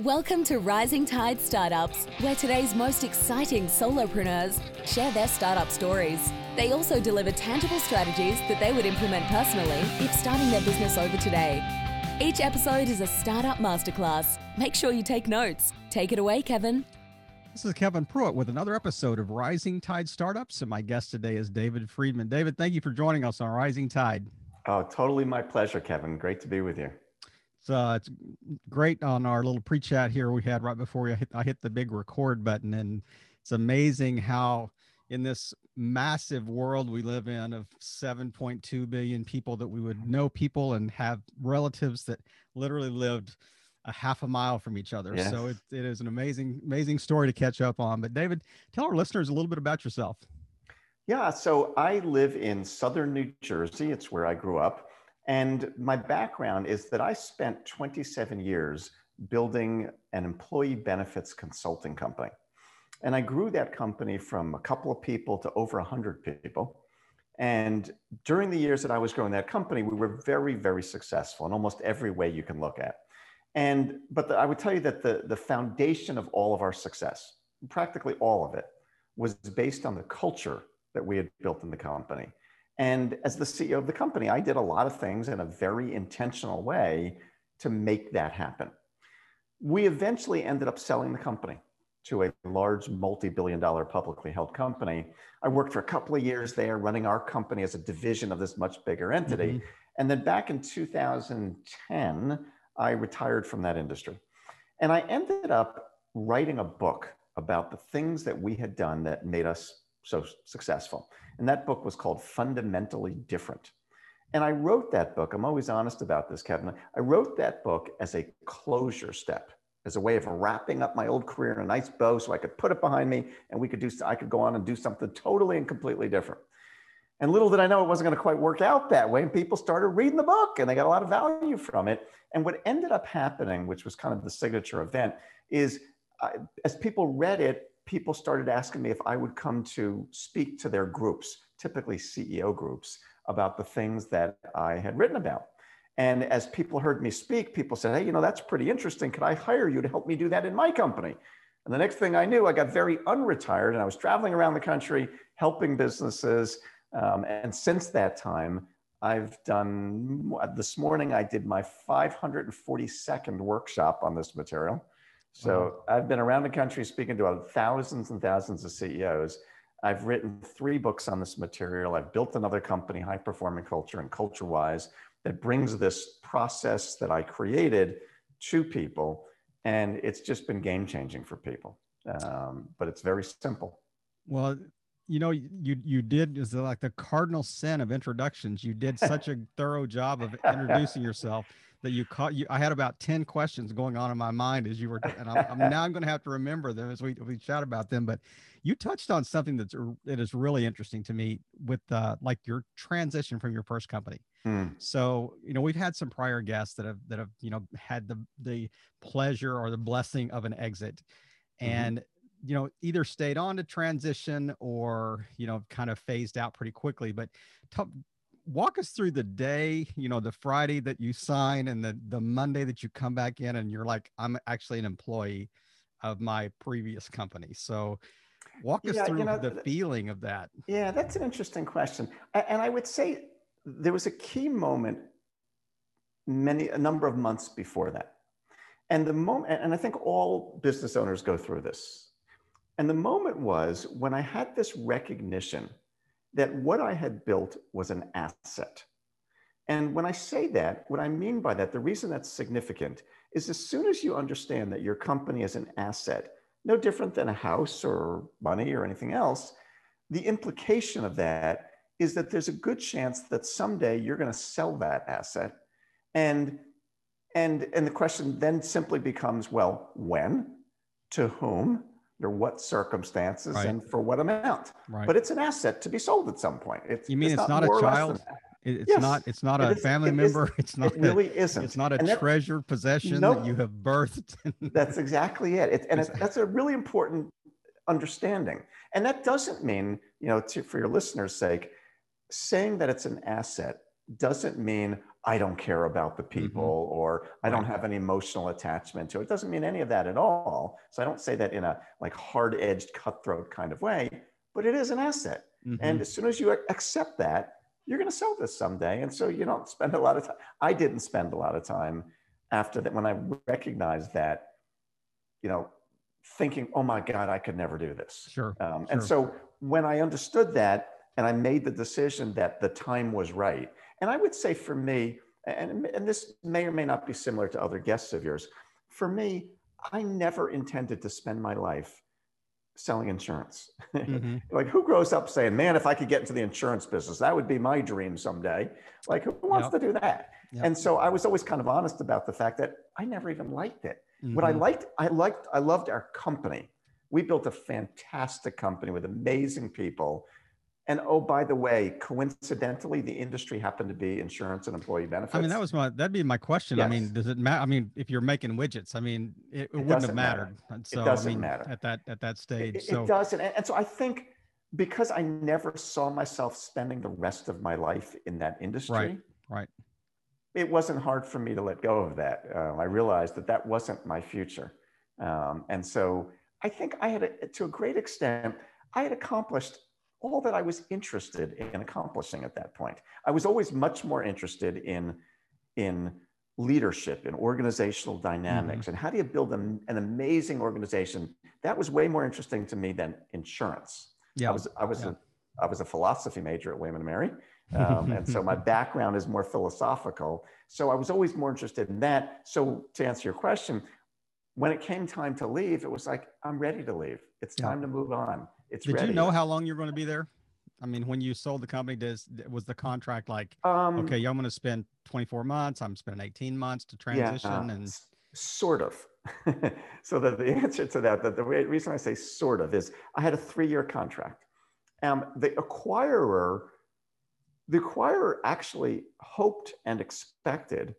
Welcome to Rising Tide Startups, where today's most exciting solopreneurs share their startup stories. They also deliver tangible strategies that they would implement personally if starting their business over today. Each episode is a startup masterclass. Make sure you take notes. Take it away, Kevin. This is Kevin Pruitt with another episode of Rising Tide Startups, and my guest today is David Friedman. David, thank you for joining us on Rising Tide. Oh, totally my pleasure, Kevin. Great to be with you. It's great. On our little pre-chat here we had right before I hit the big record button, and it's amazing how in this massive world we live in of 7.2 billion people that we would know people and have relatives that literally lived a half a mile from each other. Yes. So it is an amazing story to catch up on. But David, tell our listeners a little bit about yourself. Yeah, so I live in southern New Jersey. It's where I grew up. And my background is that I spent 27 years building an employee benefits consulting company. And I grew that company from a couple of people to over 100 people. And during the years that I was growing that company, we were very, very successful in almost every way you can look at. But I would tell you that the foundation of all of our success, practically all of it, was based on the culture that we had built in the company. And as the CEO of the company, I did a lot of things in a very intentional way to make that happen. We eventually ended up selling the company to a large multi-billion-dollar publicly held company. I worked for a couple of years there running our company as a division of this much bigger entity. Mm-hmm. And then back in 2010, I retired from that industry. And I ended up writing a book about the things that we had done that made us so successful. And that book was called Fundamentally Different. And I wrote that book, I'm always honest about this, Kevin, I wrote that book as a closure step, as a way of wrapping up my old career in a nice bow so I could put it behind me and I could go on and do something totally and completely different. And little did I know it wasn't going to quite work out that way. And people started reading the book and they got a lot of value from it. And what ended up happening, which was kind of the signature event, is as people read it, people started asking me if I would come to speak to their groups, typically CEO groups, about the things that I had written about. And as people heard me speak, people said, hey, that's pretty interesting. Could I hire you to help me do that in my company? And the next thing I knew, I got very unretired and I was traveling around the country, helping businesses. And since that time, this morning I did my 542nd workshop on this material. So I've been around the country speaking to thousands and thousands of CEOs. I've written 3 books on this material. I've built another company, High Performing Culture and CultureWise, that brings this process that I created to people. And it's just been game-changing for people. But it's very simple. Well, you did, is like the cardinal sin of introductions. You did such a thorough job of introducing yourself. That you caught you. I had about 10 questions going on in my mind as you were, and now I'm going to have to remember them as we chat about them. But you touched on something that is really interesting to me with like your transition from your first company. Mm. So we've had some prior guests that have had the pleasure or the blessing of an exit, and either stayed on to transition or kind of phased out pretty quickly. But walk us through the day, the Friday that you sign and the Monday that you come back in and you're like, I'm actually an employee of my previous company. So walk us through the feeling of that. Yeah, that's an interesting question. And I would say there was a key moment a number of months before that. And I think all business owners go through this. And the moment was when I had this recognition that what I had built was an asset. And when I say that, what I mean by that, the reason that's significant is as soon as you understand that your company is an asset, no different than a house or money or anything else, the implication of that is that there's a good chance that someday you're gonna sell that asset. And the question then simply becomes, well, when, to whom, under what circumstances, right, and for what amount, right? But it's an asset to be sold at some point. It's not a child. It's not a family member. It really isn't. It's not a treasured possession that you have birthed. That's exactly it. That's a really important understanding. And that doesn't mean, for your listeners' sake, saying that it's an asset doesn't mean, I don't care about the people, mm-hmm. or I don't have an emotional attachment to it. It doesn't mean any of that at all. So I don't say that in a like hard-edged, cutthroat kind of way, but it is an asset. Mm-hmm. And as soon as you accept that, you're going to sell this someday. And so you don't spend a lot of time. I didn't spend a lot of time after that when I recognized that, you know, thinking, oh my God, I could never do this. Sure. And so when I understood that and I made the decision that the time was right, and I would say for me, and this may or may not be similar to other guests of yours, for me, I never intended to spend my life selling insurance. Mm-hmm. Like, who grows up saying, man, if I could get into the insurance business, that would be my dream someday. Like, who wants to do that? Yep. And so I was always kind of honest about the fact that I never even liked it. Mm-hmm. What I loved our company. We built a fantastic company with amazing people. And oh, by the way, coincidentally, the industry happened to be insurance and employee benefits. I mean, that'd be my question. Yes. I mean, does it matter? I mean, if you're making widgets, I mean, it wouldn't have mattered. So, it doesn't matter at that stage. It doesn't. And so I think because I never saw myself spending the rest of my life in that industry, right. It wasn't hard for me to let go of that. I realized that wasn't my future. And so I think I had, to a great extent, I had accomplished all that I was interested in accomplishing at that point. I was always much more interested in leadership, in organizational dynamics, mm-hmm. and how do you build an amazing organization? That was way more interesting to me than insurance. Yeah. I was a philosophy major at William & Mary. And so my background is more philosophical. So I was always more interested in that. So to answer your question, when it came time to leave, it was like, I'm ready to leave. It's time to move on. Did you know how long you're going to be there? I mean, when you sold the company, was the contract like, okay, I'm going to spend 24 months. I'm spending 18 months to transition and sort of. So the answer to that, the reason I say sort of is I had a 3-year contract. The acquirer actually hoped and expected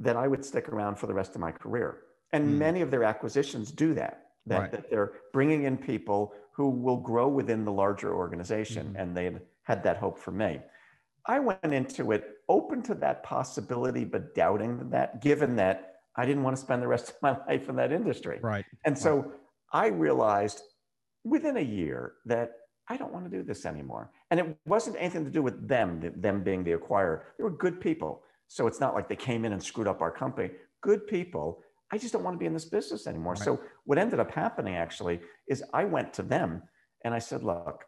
that I would stick around for the rest of my career. And many of their acquisitions do that, that they're bringing in people who will grow within the larger organization. Mm-hmm. And they had that hope for me. I went into it open to that possibility, but doubting that, given that I didn't want to spend the rest of my life in that industry. Right. And so I realized within a year that I don't want to do this anymore. And it wasn't anything to do with them being the acquirer. They were good people. So it's not like they came in and screwed up our company. Good people. I just don't want to be in this business anymore. Right. So what ended up happening actually is I went to them and I said, look,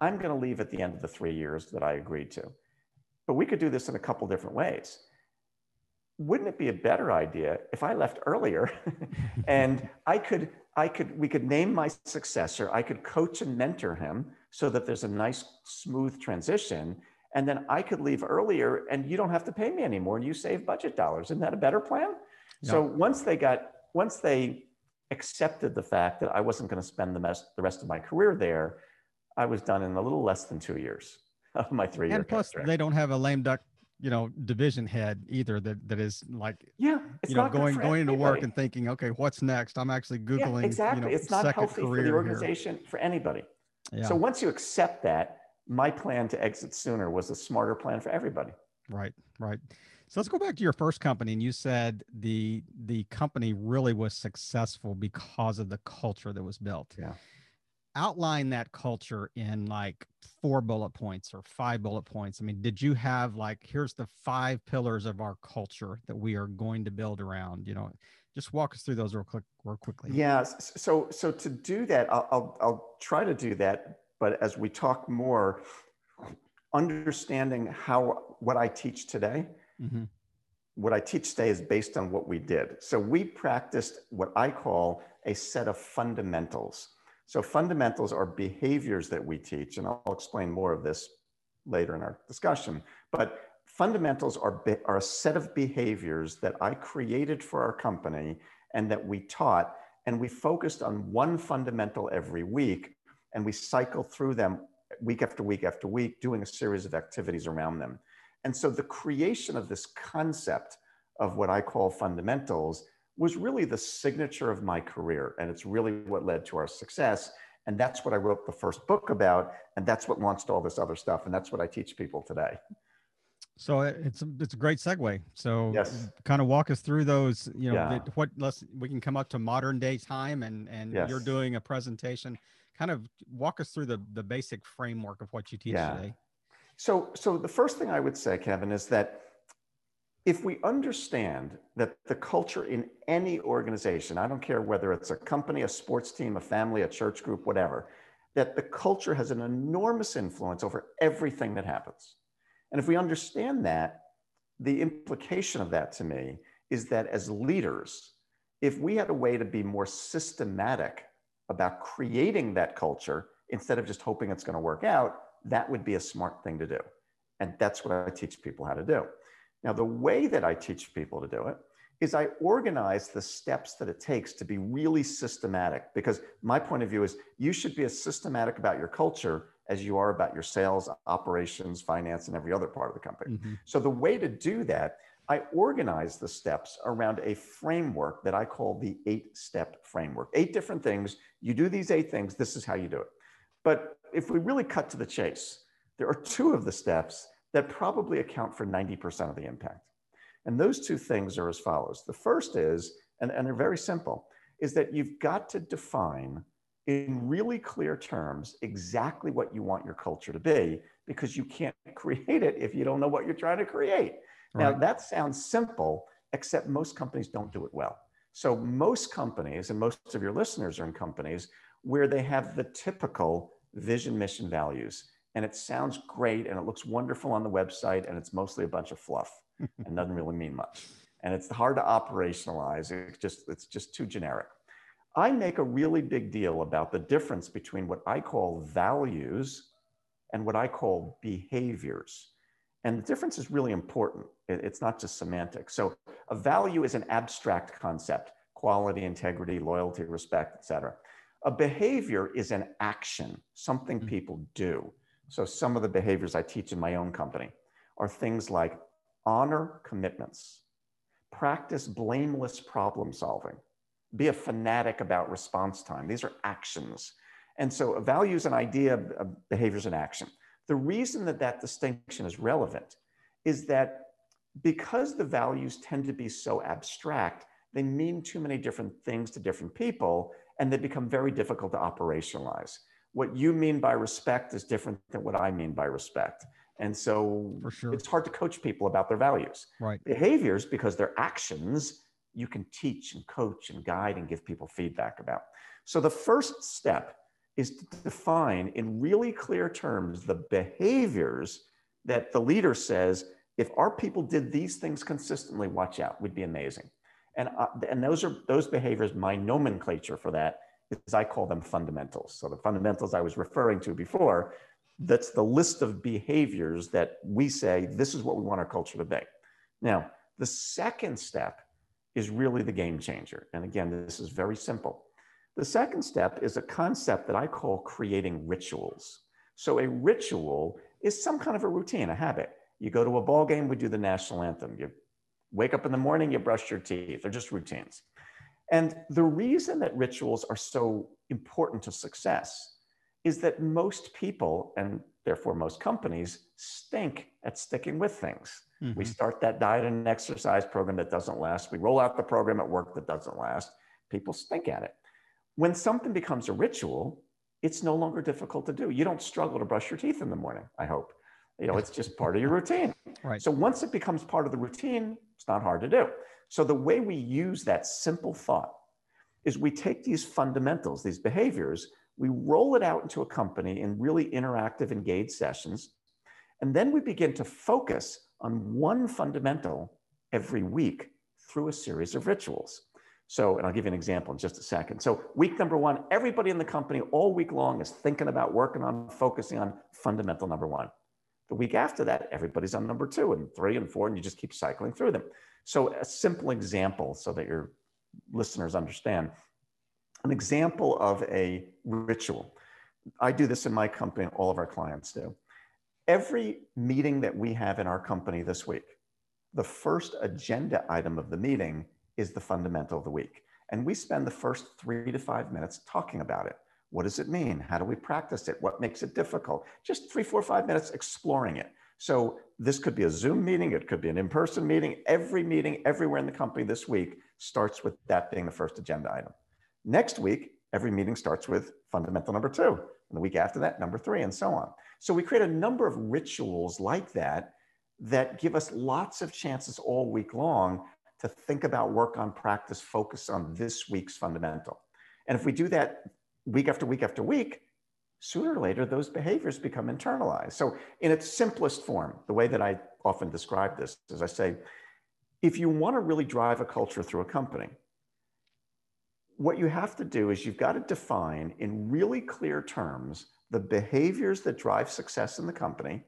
I'm going to leave at the end of the 3 years that I agreed to, but we could do this in a couple different ways. Wouldn't it be a better idea if I left earlier and we could name my successor. I could coach and mentor him so that there's a nice smooth transition. And then I could leave earlier and you don't have to pay me anymore and you save budget dollars. Isn't that a better plan? So once they accepted the fact that I wasn't going to spend the rest of my career there, I was done in a little less than 2 years of my 3 years. And plus contract. They don't have a lame duck, division head either that is like, it's going into work and thinking, okay, what's next? I'm actually Googling. Yeah, exactly. It's not healthy for the organization for anybody. Yeah. So once you accept that, my plan to exit sooner was a smarter plan for everybody. Right. So let's go back to your first company. And you said the company really was successful because of the culture that was built. Yeah. Outline that culture in like 4 bullet points or 5 bullet points. I mean, did you have like, here's the 5 pillars of our culture that we are going to build around, just walk us through those real quickly. Yeah. So to do that, I'll try to do that. But as we talk more, understanding what I teach today, mm-hmm. What I teach today is based on what we did. So we practiced what I call a set of fundamentals. So fundamentals are behaviors that we teach, and I'll explain more of this later in our discussion. But fundamentals are a set of behaviors that I created for our company and that we taught, and we focused on one fundamental every week, and we cycle through them week after week after week, doing a series of activities around them. And so the creation of this concept of what I call fundamentals was really the signature of my career. And it's really what led to our success. And that's what I wrote the first book about. And that's what launched all this other stuff. And that's what I teach people today. So it's a great segue. So yes, kind of walk us through those, you know, we can come up to modern day time and yes, you're doing a presentation. Kind of walk us through the basic framework of what you teach today. So the first thing I would say, Kevin, is that if we understand that the culture in any organization, I don't care whether it's a company, a sports team, a family, a church group, whatever, that the culture has an enormous influence over everything that happens. And if we understand that, the implication of that to me is that as leaders, if we had a way to be more systematic about creating that culture instead of just hoping it's going to work out, that would be a smart thing to do. And that's what I teach people how to do. Now, the way that I teach people to do it is I organize the steps that it takes to be really systematic, because my point of view is you should be as systematic about your culture as you are about your sales, operations, finance, and every other part of the company. Mm-hmm. So the way to do that, I organize the steps around a framework that I call the 8-step framework. 8 different things. You do these 8 things, this is how you do it. But if we really cut to the chase, there are 2 of the steps that probably account for 90% of the impact. And those 2 things are as follows. The first is, and they're very simple, is that you've got to define in really clear terms exactly what you want your culture to be, because you can't create it if you don't know what you're trying to create. Right. Now, that sounds simple, except most companies don't do it well. So most companies, and most of your listeners are in companies where they have the typical vision, mission, values. And it sounds great, and it looks wonderful on the website, and it's mostly a bunch of fluff and doesn't really mean much. And it's hard to operationalize. It's just too generic. I make a really big deal about the difference between what I call values and what I call behaviors. And the difference is really important. It's not just semantics. So a value is an abstract concept: quality, integrity, loyalty, respect, et cetera. A behavior is an action, something people do. So some of the behaviors I teach in my own company are things like honor commitments, practice blameless problem solving, be a fanatic about response time. These are actions. And so a value is an idea, a behavior is an action. The reason that that distinction is relevant is that because the values tend to be so abstract, they mean too many different things to different people, and they become very difficult to operationalize. What you mean by respect is different than what I mean by respect. And so it's hard to coach people about their values. Right. Behaviors, because they're actions, you can teach and coach and guide and give people feedback about. So the first step is to define in really clear terms the behaviors that the leader says, if our people did these things consistently, watch out, would be amazing. And those behaviors, my nomenclature for that is I call them fundamentals. So the fundamentals I was referring to before, that's the list of behaviors that we say, this is what we want our culture to be. Now, the second step is really the game changer. And again, this is very simple. The second step is a concept that I call creating rituals. So a ritual is some kind of a routine, a habit. You go to a ball game, we do the national anthem. You wake up in the morning, you brush your teeth. They're just routines. And the reason that rituals are so important to success is that most people, and therefore most companies, stink at sticking with things. Mm-hmm. We start that diet and exercise program that doesn't last. We roll out the program at work that doesn't last. People stink at it. When something becomes a ritual, it's no longer difficult to do. You don't struggle to brush your teeth in the morning, I hope. You know, it's just part of your routine. Right. So once it becomes part of the routine, it's not hard to do. So the way we use that simple thought is we take these fundamentals, these behaviors, we roll it out into a company in really interactive, engaged sessions. And then we begin to focus on one fundamental every week through a series of rituals. So, and I'll give you an example in just a second. So week number 1, everybody in the company all week long is thinking about, working on, focusing on fundamental number 1. The week after that, everybody's on number 2 and 3 and 4, and you just keep cycling through them. So a simple example so that your listeners understand, an example of a ritual. I do this in my company and all of our clients do. Every meeting that we have in our company this week, the first agenda item of the meeting is the fundamental of the week. And we spend the first 3 to 5 minutes talking about it. What does it mean? How do we practice it? What makes it difficult? Just 3, 4, 5 minutes exploring it. So this could be a Zoom meeting, it could be an in-person meeting. Every meeting everywhere in the company this week starts with that being the first agenda item. Next week, every meeting starts with fundamental number 2. And the week after that, number 3, and so on. So we create a number of rituals like that that give us lots of chances all week long to think about, work on, practice, focus on this week's fundamental. And if we do that week after week after week, sooner or later, those behaviors become internalized. So in its simplest form, the way that I often describe this is I say, if you want to really drive a culture through a company, what you have to do is you've got to define in really clear terms the behaviors that drive success in the company.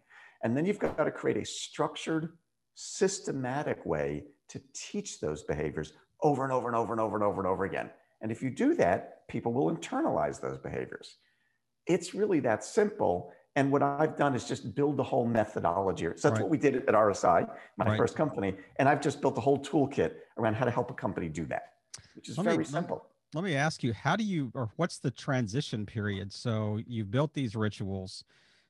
And then you've got to create a structured, systematic way to teach those behaviors over and over and over and over and over and over again. And if you do that, people will internalize those behaviors. It's really that simple. And what I've done is just build the whole methodology. So that's what we did at RSI, my first company. And I've just built a whole toolkit around how to help a company do that, which is very simple. Let me ask you, how do you, or what's the transition period? So you've built these rituals,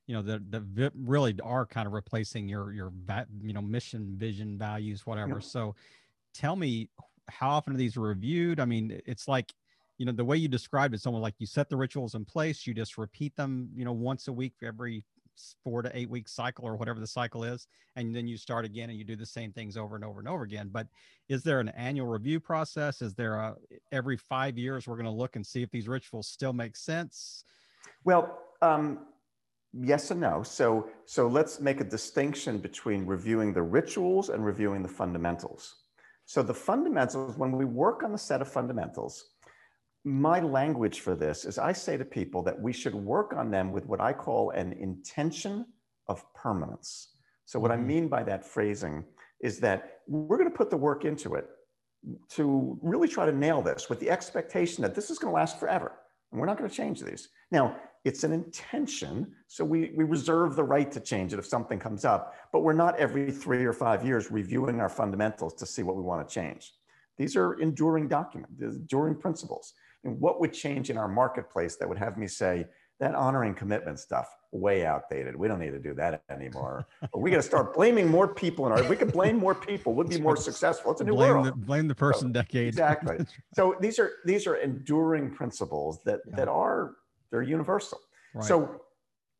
you know, that really are kind of replacing your you know, mission, vision, values, whatever. Yeah. So tell me, how often are these reviewed? I mean, it's like, you know, the way you described it, someone like you set the rituals in place, you just repeat them, you know, once a week, every 4 to 8 week cycle or whatever the cycle is. And then you start again and you do the same things over and over and over again. But is there an annual review process? Is there a, every 5 years, we're going to look and see if these rituals still make sense? Well, yes and no. So let's make a distinction between reviewing the rituals and reviewing the fundamentals. So the fundamentals, when we work on the set of fundamentals, my language for this is I say to people that we should work on them with what I call an intention of permanence. So what I mean by that phrasing is that we're going to put the work into it to really try to nail this with the expectation that this is going to last forever. And we're not going to change these. Now, it's an intention. So we reserve the right to change it if something comes up, but we're not every 3 or 5 years reviewing our fundamentals to see what we want to change. These are enduring documents, enduring principles. And what would change in our marketplace that would have me say that honoring commitment stuff way outdated? We don't need to do that anymore. Or we got to start blaming more people in our. We could blame more people. We'd be more successful. It's a new world. Blame the person decade. Exactly. So these are enduring principles that are universal. Right. So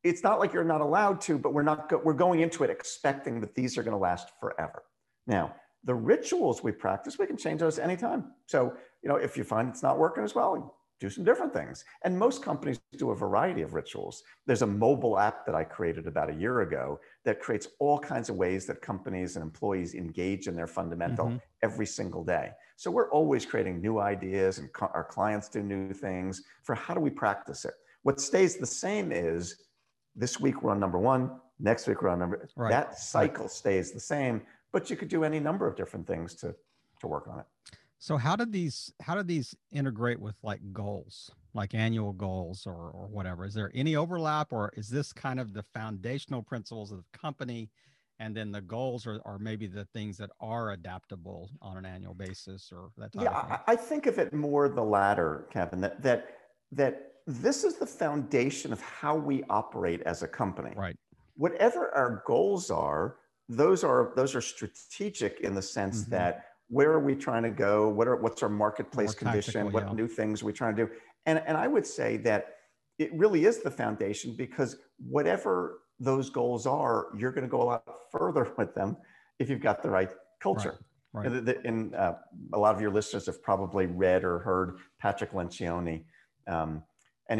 it's not like you're not allowed to, but we're going into it expecting that these are going to last forever. Now, the rituals we practice, we can change those anytime. So, you know, if you find it's not working as well, do some different things. And most companies do a variety of rituals. There's a mobile app that I created about a year ago that creates all kinds of ways that companies and employees engage in their fundamental every single day. So we're always creating new ideas, and our clients do new things for how do we practice it. What stays the same is this week we're on number 1, next week we're on number, that cycle stays the same. But you could do any number of different things to work on it. So how do these integrate with like goals, like annual goals or whatever? Is there any overlap, or is this kind of the foundational principles of the company, and then the goals are maybe the things that are adaptable on an annual basis or that type of thing? Yeah, I think of it more the latter, Kevin, that this is the foundation of how we operate as a company. Right. Whatever our goals are, those are strategic in the sense that where are we trying to go? What's our marketplace condition? What new things are we trying to do? And I would say that it really is the foundation, because whatever those goals are, you're going to go a lot further with them if you've got the right culture. Right. And a lot of your listeners have probably read or heard Patrick Lencioni. And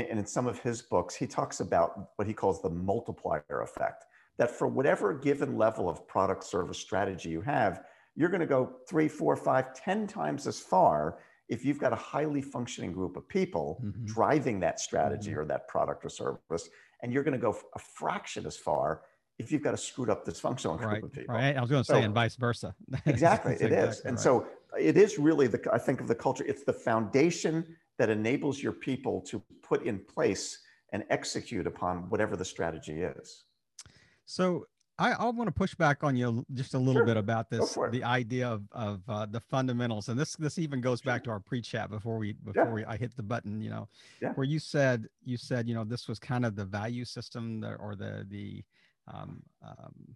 in some of his books, he talks about what he calls the multiplier effect. That for whatever given level of product, service, strategy you have, you're going to go 3, 4, 5, 10 times as far if you've got a highly functioning group of people driving that strategy or that product or service, and you're going to go a fraction as far if you've got a screwed up dysfunctional group of people. Right. I was going to say, and vice versa. Exactly, it is. And so it is really I think of the culture. It's the foundation that enables your people to put in place and execute upon whatever the strategy is. So I want to push back on you just a little bit about this, the idea of the fundamentals. And this even goes back to our pre-chat before I hit the button, you know, where you said, you know, this was kind of the value system or the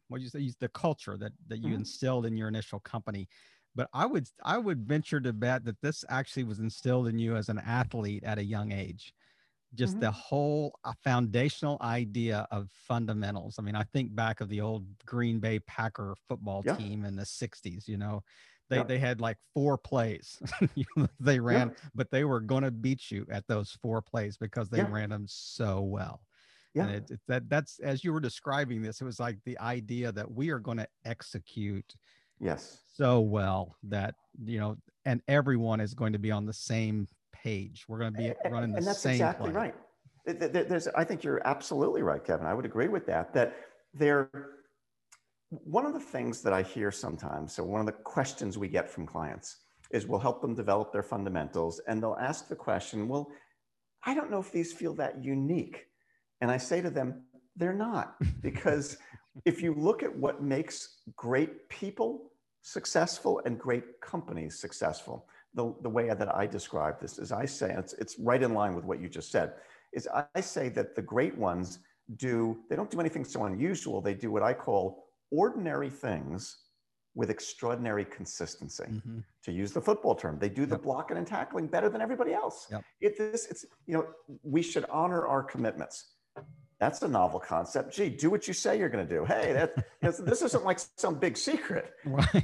what you say, the culture that you instilled in your initial company. But I would venture to bet that this actually was instilled in you as an athlete at a young age. Just the whole foundational idea of fundamentals. I mean, I think back of the old Green Bay Packer football team in the 60s, you know, they had like 4 plays they ran, but they were going to beat you at those 4 plays because they ran them so well. Yeah. And that's, as you were describing this, it was like the idea that we are going to execute so well that, you know, and everyone is going to be on the same page. We're going to be running the same. And that's exactly right. I think you're absolutely right, Kevin. I would agree with that. One of the things that I hear sometimes, so one of the questions we get from clients is we'll help them develop their fundamentals, and they'll ask the question, well, I don't know if these feel that unique. And I say to them, they're not, because if you look at what makes great people successful and great companies successful, the way that I describe this is I say, and it's right in line with what you just said, is I say that the great ones they don't do anything so unusual. They do what I call ordinary things with extraordinary consistency. To use the football term, they do the blocking and tackling better than everybody else. You know, we should honor our commitments. That's a novel concept. Gee, do what you say you're going to do. Hey, this isn't like some big secret,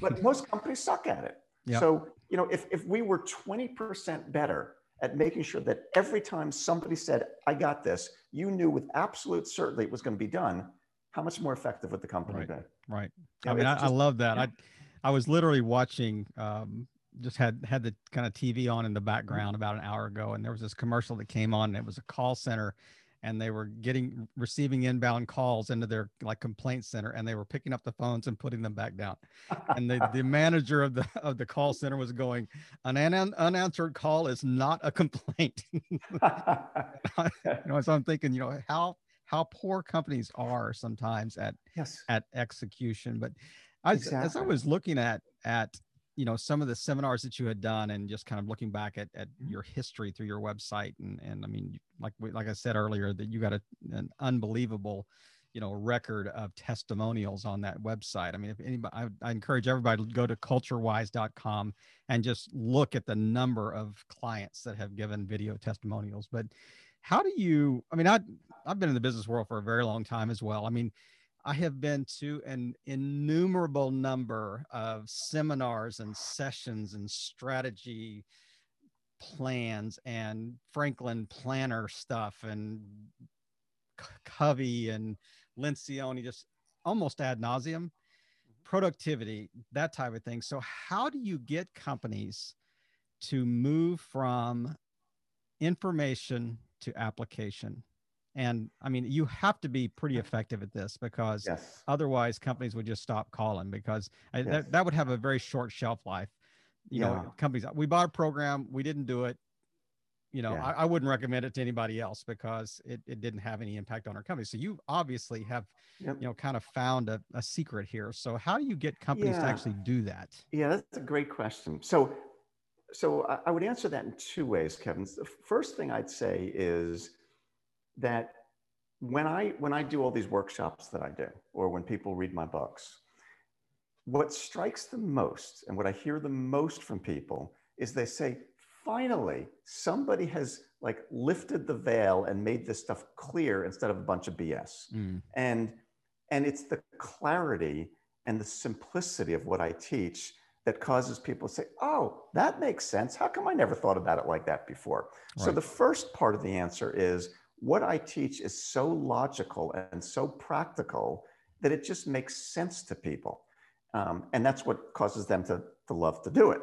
but most companies suck at it. So, you know, if we were 20% better at making sure that every time somebody said, I got this, you knew with absolute certainty it was going to be done, how much more effective would the company be? Right. You know, I mean, I love that. I was literally watching, just had the kind of TV on in the background about an hour ago, and there was this commercial that came on, and it was a call center, and they were receiving inbound calls into their like complaint center, and they were picking up the phones and putting them back down. And the manager of the call center was going, an unanswered call is not a complaint. You know, so I'm thinking, you know, how poor companies are sometimes at execution. But as I was looking at, you know, some of the seminars that you had done and just kind of looking back at your history through your website. And I mean, like I said earlier, that you got an unbelievable, you know, record of testimonials on that website. I mean, if anybody, I encourage everybody to go to culturewise.com and just look at the number of clients that have given video testimonials. But how do you, I mean, I've been in the business world for a very long time as well. I mean, I have been to an innumerable number of seminars and sessions and strategy plans and Franklin Planner stuff and Covey and Lencioni, just almost ad nauseum, productivity, that type of thing. So how do you get companies to move from information to application? And I mean, you have to be pretty effective at this, because otherwise companies would just stop calling, because that would have a very short shelf life. You know, companies, we bought a program, we didn't do it. You know, I wouldn't recommend it to anybody else because it didn't have any impact on our company. So you obviously have, you know, kind of found a secret here. So how do you get companies to actually do that? Yeah, that's a great question. So I would answer that in 2 ways, Kevin. The first thing I'd say is that when I do all these workshops that I do, or when people read my books, what strikes them most and what I hear the most from people is they say, finally, somebody has like lifted the veil and made this stuff clear instead of a bunch of BS. And it's the clarity and the simplicity of what I teach that causes people to say, oh, that makes sense. How come I never thought about it like that before? Right. So the first part of the answer is, what I teach is so logical and so practical that it just makes sense to people. And that's what causes them to love to do it.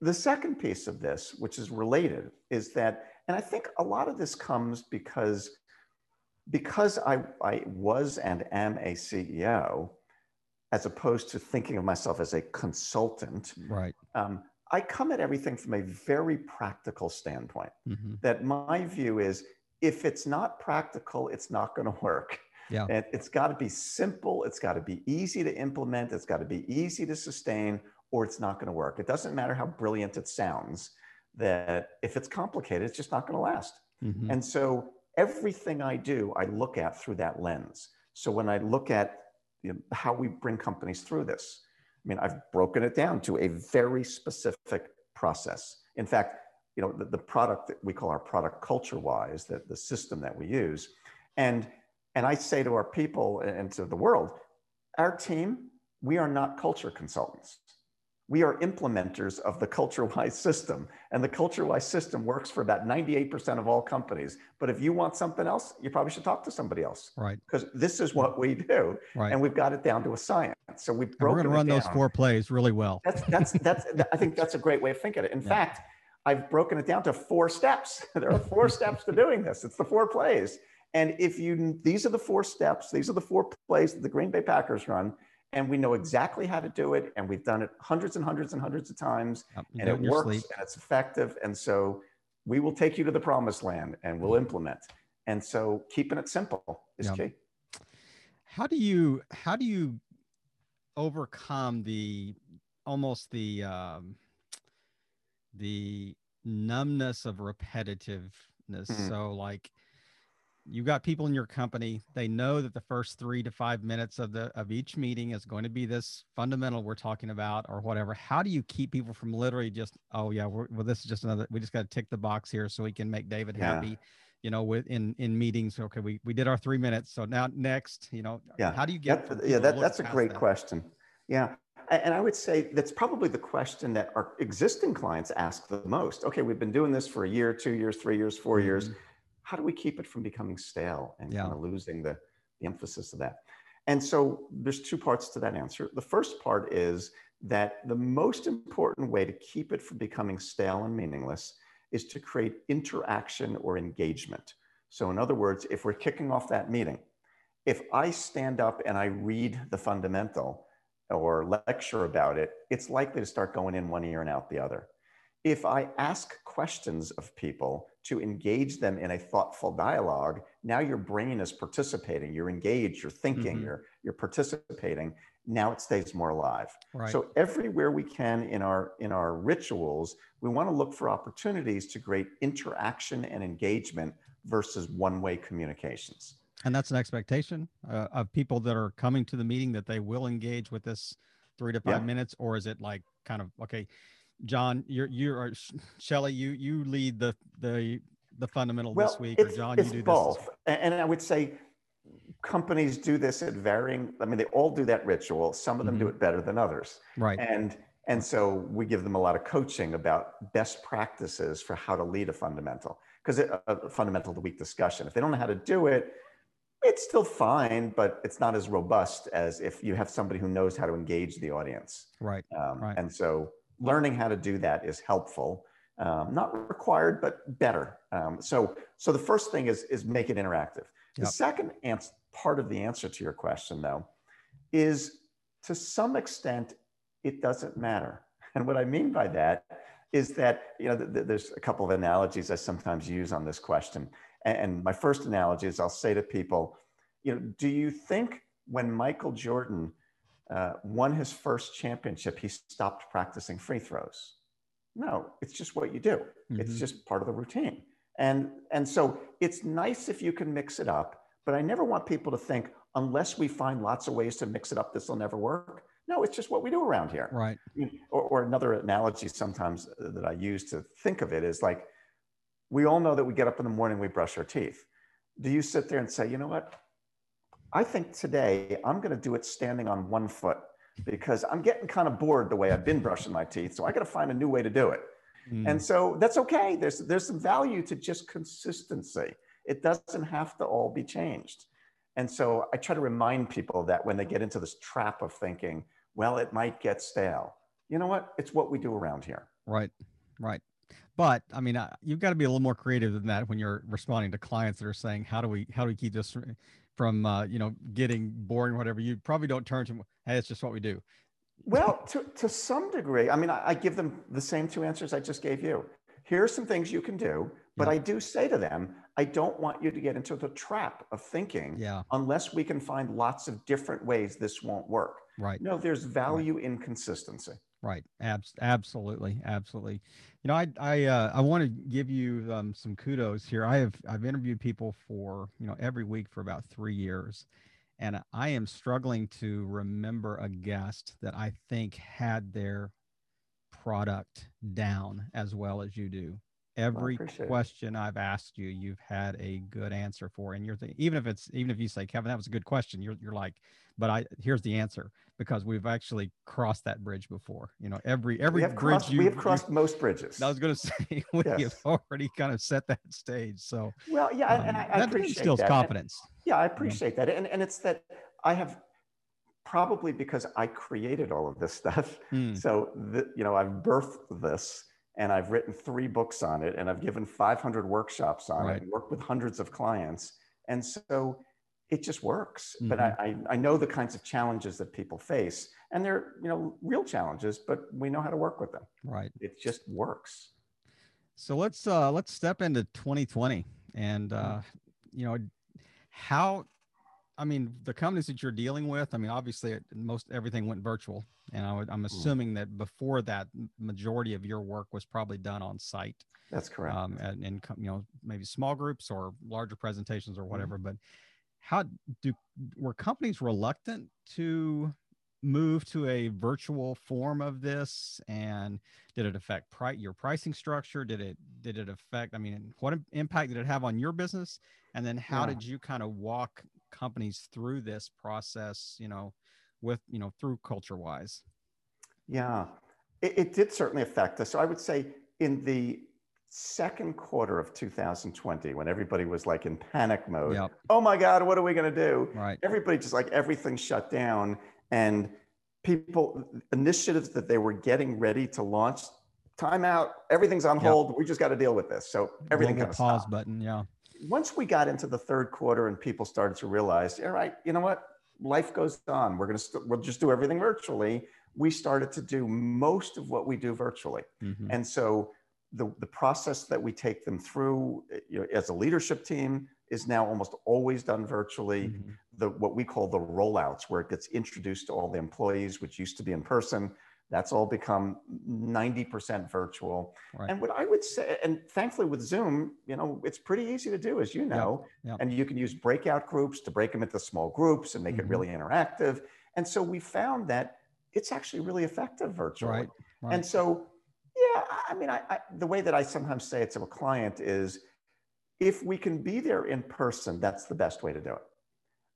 The second piece of this, which is related, is that, and I think a lot of this comes because I was and am a CEO, as opposed to thinking of myself as a consultant, I come at everything from a very practical standpoint, that my view is, if it's not practical, it's not going to work. And it's got to be simple. It's got to be easy to implement. It's got to be easy to sustain, or it's not going to work. It doesn't matter how brilliant it sounds, that if it's complicated, it's just not going to last. And so everything I do, I look at through that lens. So when I look at how we bring companies through this, I mean, I've broken it down to a very specific process. In fact, the product that we call our product CultureWise, the system that we use. And I say to our people and to the world, our team, we are not culture consultants. We are implementers of the CultureWise system. And the CultureWise system works for about 98% of all companies. But if you want something else, you probably should talk to somebody else. Right. Because this is what we do. Right. And we've got it down to a science. So we've broken it down. We're going to run those four plays really well. That's I think that's a great way of thinking of it. In fact, I've broken it down to 4 steps. There are 4 steps to doing this. It's the 4 plays. And if you, these are the 4 steps, these are the 4 plays that the Green Bay Packers run. And we know exactly how to do it. And we've done it hundreds and hundreds and hundreds of times. And it works and it's effective. And so we will take you to the promised land and we'll implement. And so keeping it simple is key. How do you overcome the numbness of repetitiveness? Mm-hmm. So like, you've got people in your company, they know that the first 3 to 5 minutes of each meeting is going to be this fundamental we're talking about or whatever. How do you keep people from literally just, oh yeah, this is just another, we just got to tick the box here so we can make David happy, in meetings. Okay. We did our 3 minutes. So now next, how do you get, that's a great question. Yeah. And I would say that's probably the question that our existing clients ask the most. Okay. We've been doing this for a year, 2 years, 3 years, 4 mm-hmm. years. How do we keep it from becoming stale and kind of losing the emphasis of that? And so there's 2 parts to that answer. The first part is that the most important way to keep it from becoming stale and meaningless is to create interaction or engagement. So in other words, if we're kicking off that meeting, if I stand up and I read the fundamental or lecture about it, it's likely to start going in one ear and out the other. If I ask questions of people to engage them in a thoughtful dialogue, now your brain is participating, you're engaged, you're thinking, mm-hmm. you're participating, now it stays more alive. Right. So everywhere we can in our rituals, we want to look for opportunities to create interaction and engagement versus one-way communications. And that's an expectation of people that are coming to the meeting that they will engage with this 3 to 5 minutes, or is it like kind of, okay, John, you're Shelley, you lead the fundamental this week, or John, you do both. This. And I would say companies do this at varying. I mean, they all do that ritual. Some of them do it better than others. Right. And so we give them a lot of coaching about best practices for how to lead a fundamental, because a fundamental of the week discussion. If they don't know how to do it, it's still fine, but it's not as robust as if you have somebody who knows how to engage the audience. Right. Right. And so learning how to do that is helpful, not required, but better. So the first thing is make it interactive. Yep. The second part of the answer to your question, though, is to some extent, it doesn't matter. And what I mean by that is that there's a couple of analogies I sometimes use on this question. And my first analogy is I'll say to people, do you think when Michael Jordan won his first championship, he stopped practicing free throws? No, it's just what you do. Mm-hmm. It's just part of the routine. And so it's nice if you can mix it up, but I never want people to think, unless we find lots of ways to mix it up, this will never work. No, it's just what we do around here. Right. Or another analogy sometimes that I use to think of it is like, we all know that we get up in the morning, we brush our teeth. Do you sit there and say, you know what? I think today I'm going to do it standing on one foot because I'm getting kind of bored the way I've been brushing my teeth. So I got to find a new way to do it. Mm. And so that's okay. There's some value to just consistency. It doesn't have to all be changed. And so I try to remind people that when they get into this trap of thinking, well, it might get stale. You know what? It's what we do around here. Right. Right. But I mean, you've got to be a little more creative than that when you're responding to clients that are saying, how do we keep this from getting boring, or whatever? You probably don't turn to, hey, it's just what we do. Well, to some degree, I mean, I give them the same 2 answers I just gave you. Here are some things you can do, but I do say to them, I don't want you to get into the trap of thinking, unless we can find lots of different ways this won't work. Right. No, there's value in consistency. Right. Absolutely. Absolutely. I want to give you some kudos here. I've interviewed people for, every week for about 3 years. And I am struggling to remember a guest that I think had their product down as well as you do. Every question I've asked you, you've had a good answer for, and you're even if you say, Kevin, that was a good question, you're like, but here's the answer, because we've actually crossed that bridge before. You know, we have crossed most bridges. I was going to say we have already kind of set that stage. So well, yeah, and I appreciate that. That instills confidence. Yeah, I appreciate that, and it's that I have. Probably because I created all of this stuff. So, I've birthed this and I've written 3 books on it and I've given 500 workshops on it and worked with hundreds of clients. And so it just works. But I know the kinds of challenges that people face, and they're, real challenges, but we know how to work with them. Right. It just works. So let's step into 2020 and, the companies that you're dealing with, obviously most everything went virtual, and I'm assuming that before that, majority of your work was probably done on site. That's correct. And maybe small groups or larger presentations or whatever, but were companies reluctant to move to a virtual form of this, and did it affect your pricing structure? Did it affect, what impact did it have on your business? And then how did you kind of walk companies through this process, through CultureWise? Yeah, it did certainly affect us. So I would say in the second quarter of 2020, when everybody was like in panic mode, oh my God, what are we going to do? Right. Everybody just like everything shut down, and initiatives that they were getting ready to launch, time out, everything's on hold. We just got to deal with this. So everything kind of stopped. Pause button, yeah. Once we got into the third quarter and people started to realize, all right, you know what? Life goes on. We'll just do everything virtually. We started to do most of what we do virtually. And so the process that we take them through as a leadership team is now almost always done virtually. What we call the rollouts, where it gets introduced to all the employees, which used to be in person, that's all become 90% virtual. Right. And what I would say, and thankfully with Zoom, it's pretty easy to do, as you know, and you can use breakout groups to break them into small groups and make it really interactive. And so we found that it's actually really effective virtually. Right. Right. And so, the way that I sometimes say it to a client is, if we can be there in person, that's the best way to do it.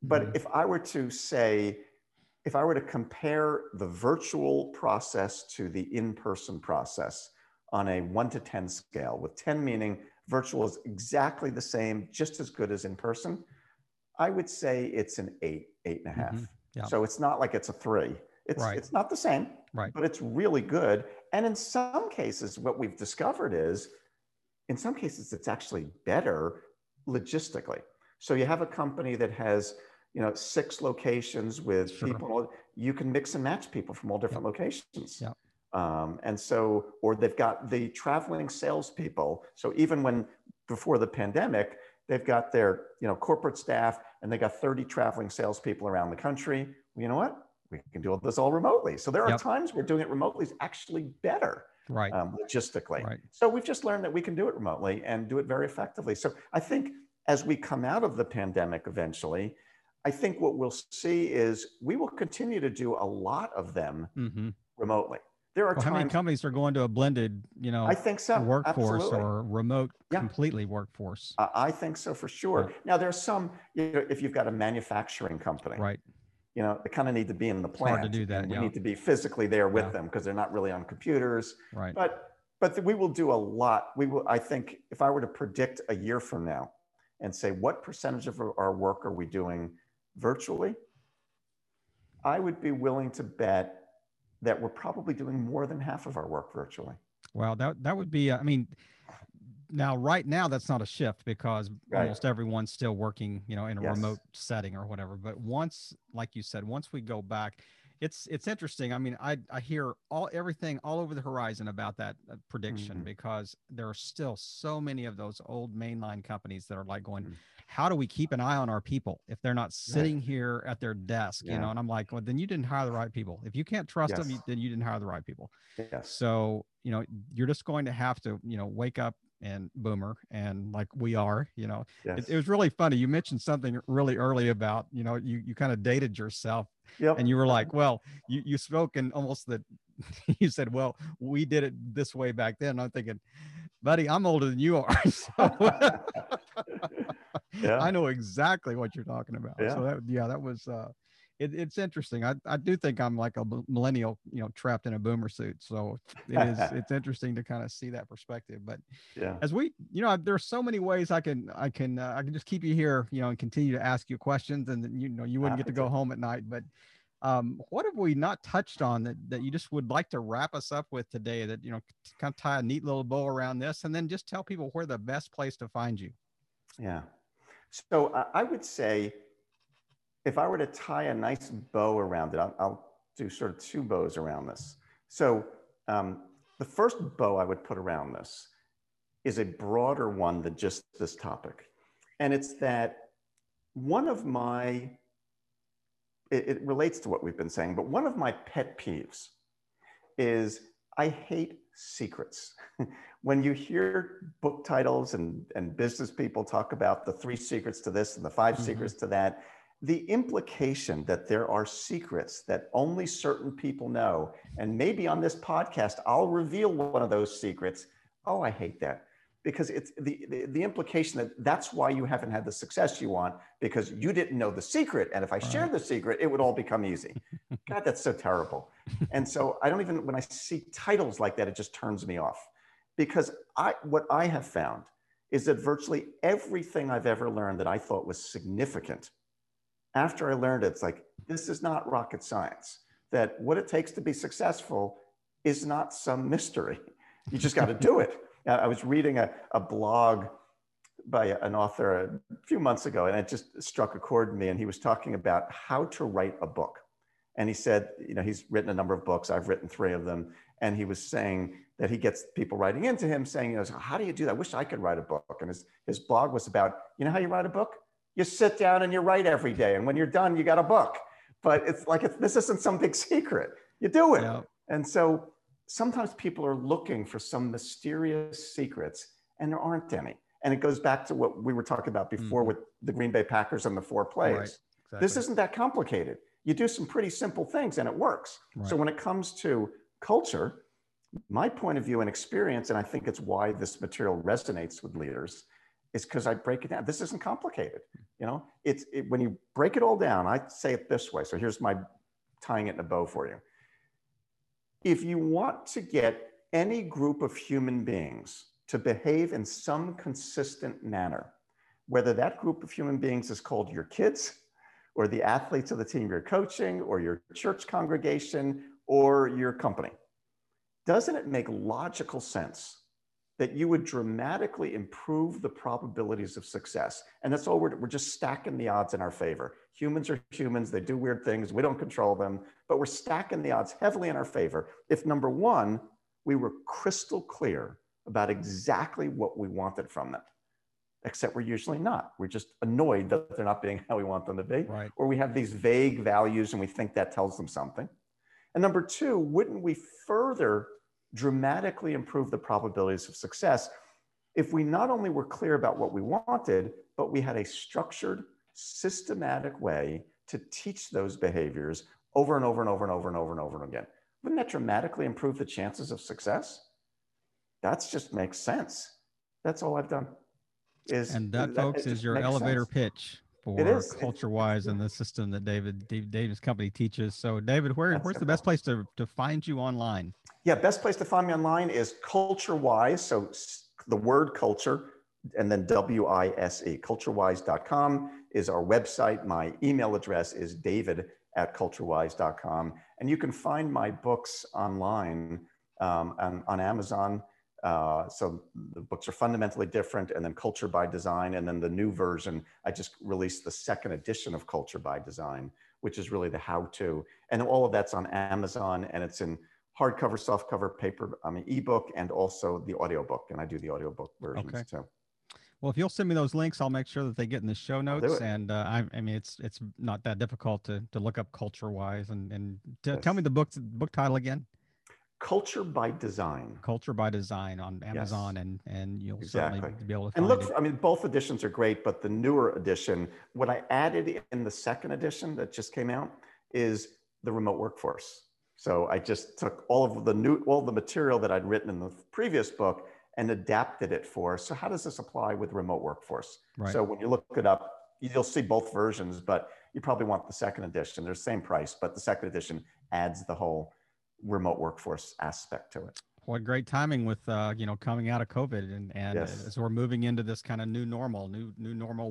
But if I were to compare the virtual process to the in-person process on a 1 to 10 scale, with 10 meaning virtual is exactly the same, just as good as in person, I would say it's an 8, 8.5. So it's not like it's a 3. It's not the same, but it's really good. And in some cases, what we've discovered is, in some cases, it's actually better logistically. So you have a company that has 6 locations with people, you can mix and match people from all different locations. And so, or they've got the traveling salespeople. So even before the pandemic, they've got their, corporate staff, and they got 30 traveling salespeople around the country. Well, you know what? We can do this all remotely. So there are times where doing it remotely is actually better. Right. Logistically. Right. So we've just learned that we can do it remotely and do it very effectively. So I think as we come out of the pandemic eventually, I think what we'll see is we will continue to do a lot of them remotely. There are how many companies are going to a blended, I think so. Workforce or remote, completely workforce. I think so for sure. Yeah. Now there's some, if you've got a manufacturing company, they kind of need to be in the plant. It's hard to do that. We need to be physically there with them because they're not really on computers. Right. But we will do a lot. I think if I were to predict a year from now and say, what percentage of our work are we doing virtually? I would be willing to bet that we're probably doing more than half of our work virtually. Wow, that would be, now right now that's not a shift because almost everyone's still working, in a remote setting or whatever. But once, like you said, once we go back, it's interesting. I hear everything all over the horizon about that prediction because there are still so many of those old mainline companies that are like going, how do we keep an eye on our people if they're not sitting here at their desk, And I'm like, well, then you didn't hire the right people. If you can't trust them, then you didn't hire the right people. So, you're just going to have to, wake up and boomer and like we are, you know. Yes. It was really funny. You mentioned something really early about, you know, you kind of dated yourself. Yep. And you were like, well, you spoke in almost that you said, well, we did it this way back then. And I'm thinking, buddy, I'm older than you are. So yeah. I know exactly what you're talking about. Yeah. So that, yeah, that was, it's interesting. I do think I'm like a millennial, you know, trapped in a boomer suit. So it's interesting to kind of see that perspective. But yeah, as we, you know, there's so many ways I can just keep you here, you know, and continue to ask you questions, and then, you know, you wouldn't get to go home at night. But what have we not touched on that you just would like to wrap us up with today, that, you know, kind of tie a neat little bow around this, and then just tell people where the best place to find you? Yeah. So I would say, if I were to tie a nice bow around it, I'll do sort of two bows around this. So the first bow I would put around this is a broader one than just this topic. And it's that one of my, it relates to what we've been saying, but one of my pet peeves is I hate secrets. When you hear book titles and business people talk about the 3 secrets to this and the 5 mm-hmm. secrets to that, the implication that there are secrets that only certain people know, and maybe on this podcast, I'll reveal one of those secrets. Oh, I hate that, because it's the implication that that's why you haven't had the success you want, because you didn't know the secret. And if I shared the secret, it would all become easy. God, that's so terrible. And so I don't even, when I see titles like that, it just turns me off, because what I have found is that virtually everything I've ever learned that I thought was significant, after I learned it, it's like, this is not rocket science, that what it takes to be successful is not some mystery. You just got to do it. I was reading a blog by an author a few months ago, and it just struck a chord in me. And he was talking about how to write a book. And he said, you know, he's written a number of books. I've written 3 of them. And he was saying that he gets people writing into him saying, you know, how do you do that? I wish I could write a book. And his blog was about, you know how you write a book? You sit down and you write every day. And when you're done, you got a book. But it's like, this isn't some big secret. You do it. Yeah. And so sometimes people are looking for some mysterious secrets, and there aren't any. And it goes back to what we were talking about before with the Green Bay Packers and the 4 plays. Right. Exactly. This isn't that complicated. You do some pretty simple things and it works. Right. So when it comes to culture, my point of view and experience, and I think it's why this material resonates with leaders, it's because I break it down. This isn't complicated. You know, when you break it all down, I say it this way. So here's my tying it in a bow for you. If you want to get any group of human beings to behave in some consistent manner, whether that group of human beings is called your kids or the athletes of the team you're coaching or your church congregation or your company, doesn't it make logical sense that you would dramatically improve the probabilities of success? And that's all we're just stacking the odds in our favor. Humans are humans, they do weird things, we don't control them, but we're stacking the odds heavily in our favor. If 1, we were crystal clear about exactly what we wanted from them, except we're usually not. We're just annoyed that they're not being how we want them to be, right? Or we have these vague values and we think that tells them something. And 2, wouldn't we further dramatically improve the probabilities of success if we not only were clear about what we wanted, but we had a structured, systematic way to teach those behaviors over and over and over and over and over and over again? Wouldn't that dramatically improve the chances of success? That's just makes sense. That's all I've done. And that, folks, is your elevator pitch for CultureWise and the system that David's company teaches. So David, where's the best place to find you online? Yeah, best place to find me online is CultureWise. So the word culture and then WISE. CultureWise.com is our website. My email address is david@culturewise.com. And you can find my books online on Amazon. So the books are Fundamentally Different, and then Culture by Design, and then the new version. I just released the 2nd edition of Culture by Design, which is really the how-to. And all of that's on Amazon, and it's in hardcover, softcover, paper, ebook, and also the audiobook. And I do the audiobook versions too. Well, if you'll send me those links, I'll make sure that they get in the show notes. And I mean, it's not that difficult to look up CultureWise. And tell me the book title again. Culture by Design. Culture by Design on Amazon, yes. and you'll certainly be able to find it. And look, I mean, both editions are great, but the newer edition, what I added in the second edition that just came out is the remote workforce. So I just took all the material that I'd written in the previous book and adapted it for, so how does this apply with remote workforce? Right. So when you look it up, you'll see both versions, but you probably want the second edition. They're the same price, but the second edition adds the whole remote workforce aspect to it. What great timing with coming out of COVID and yes. as we're moving into this kind of new normal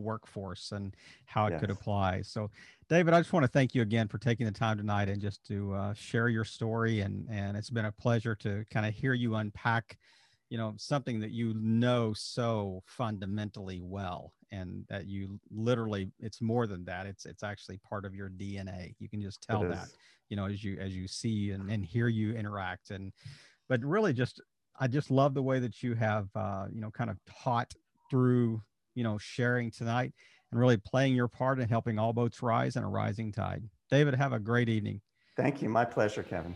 workforce and how it yes. could apply. So, David, I just want to thank you again for taking the time tonight and just to share your story, and it's been a pleasure to kind of hear you unpack, something that you know so fundamentally well, and that you literally, it's more than that. It's actually part of your DNA. You can just tell that, as you see and hear you interact. But really I just love the way that you have, kind of taught through, sharing tonight and really playing your part in helping all boats rise in a rising tide. David, have a great evening. Thank you. My pleasure, Kevin.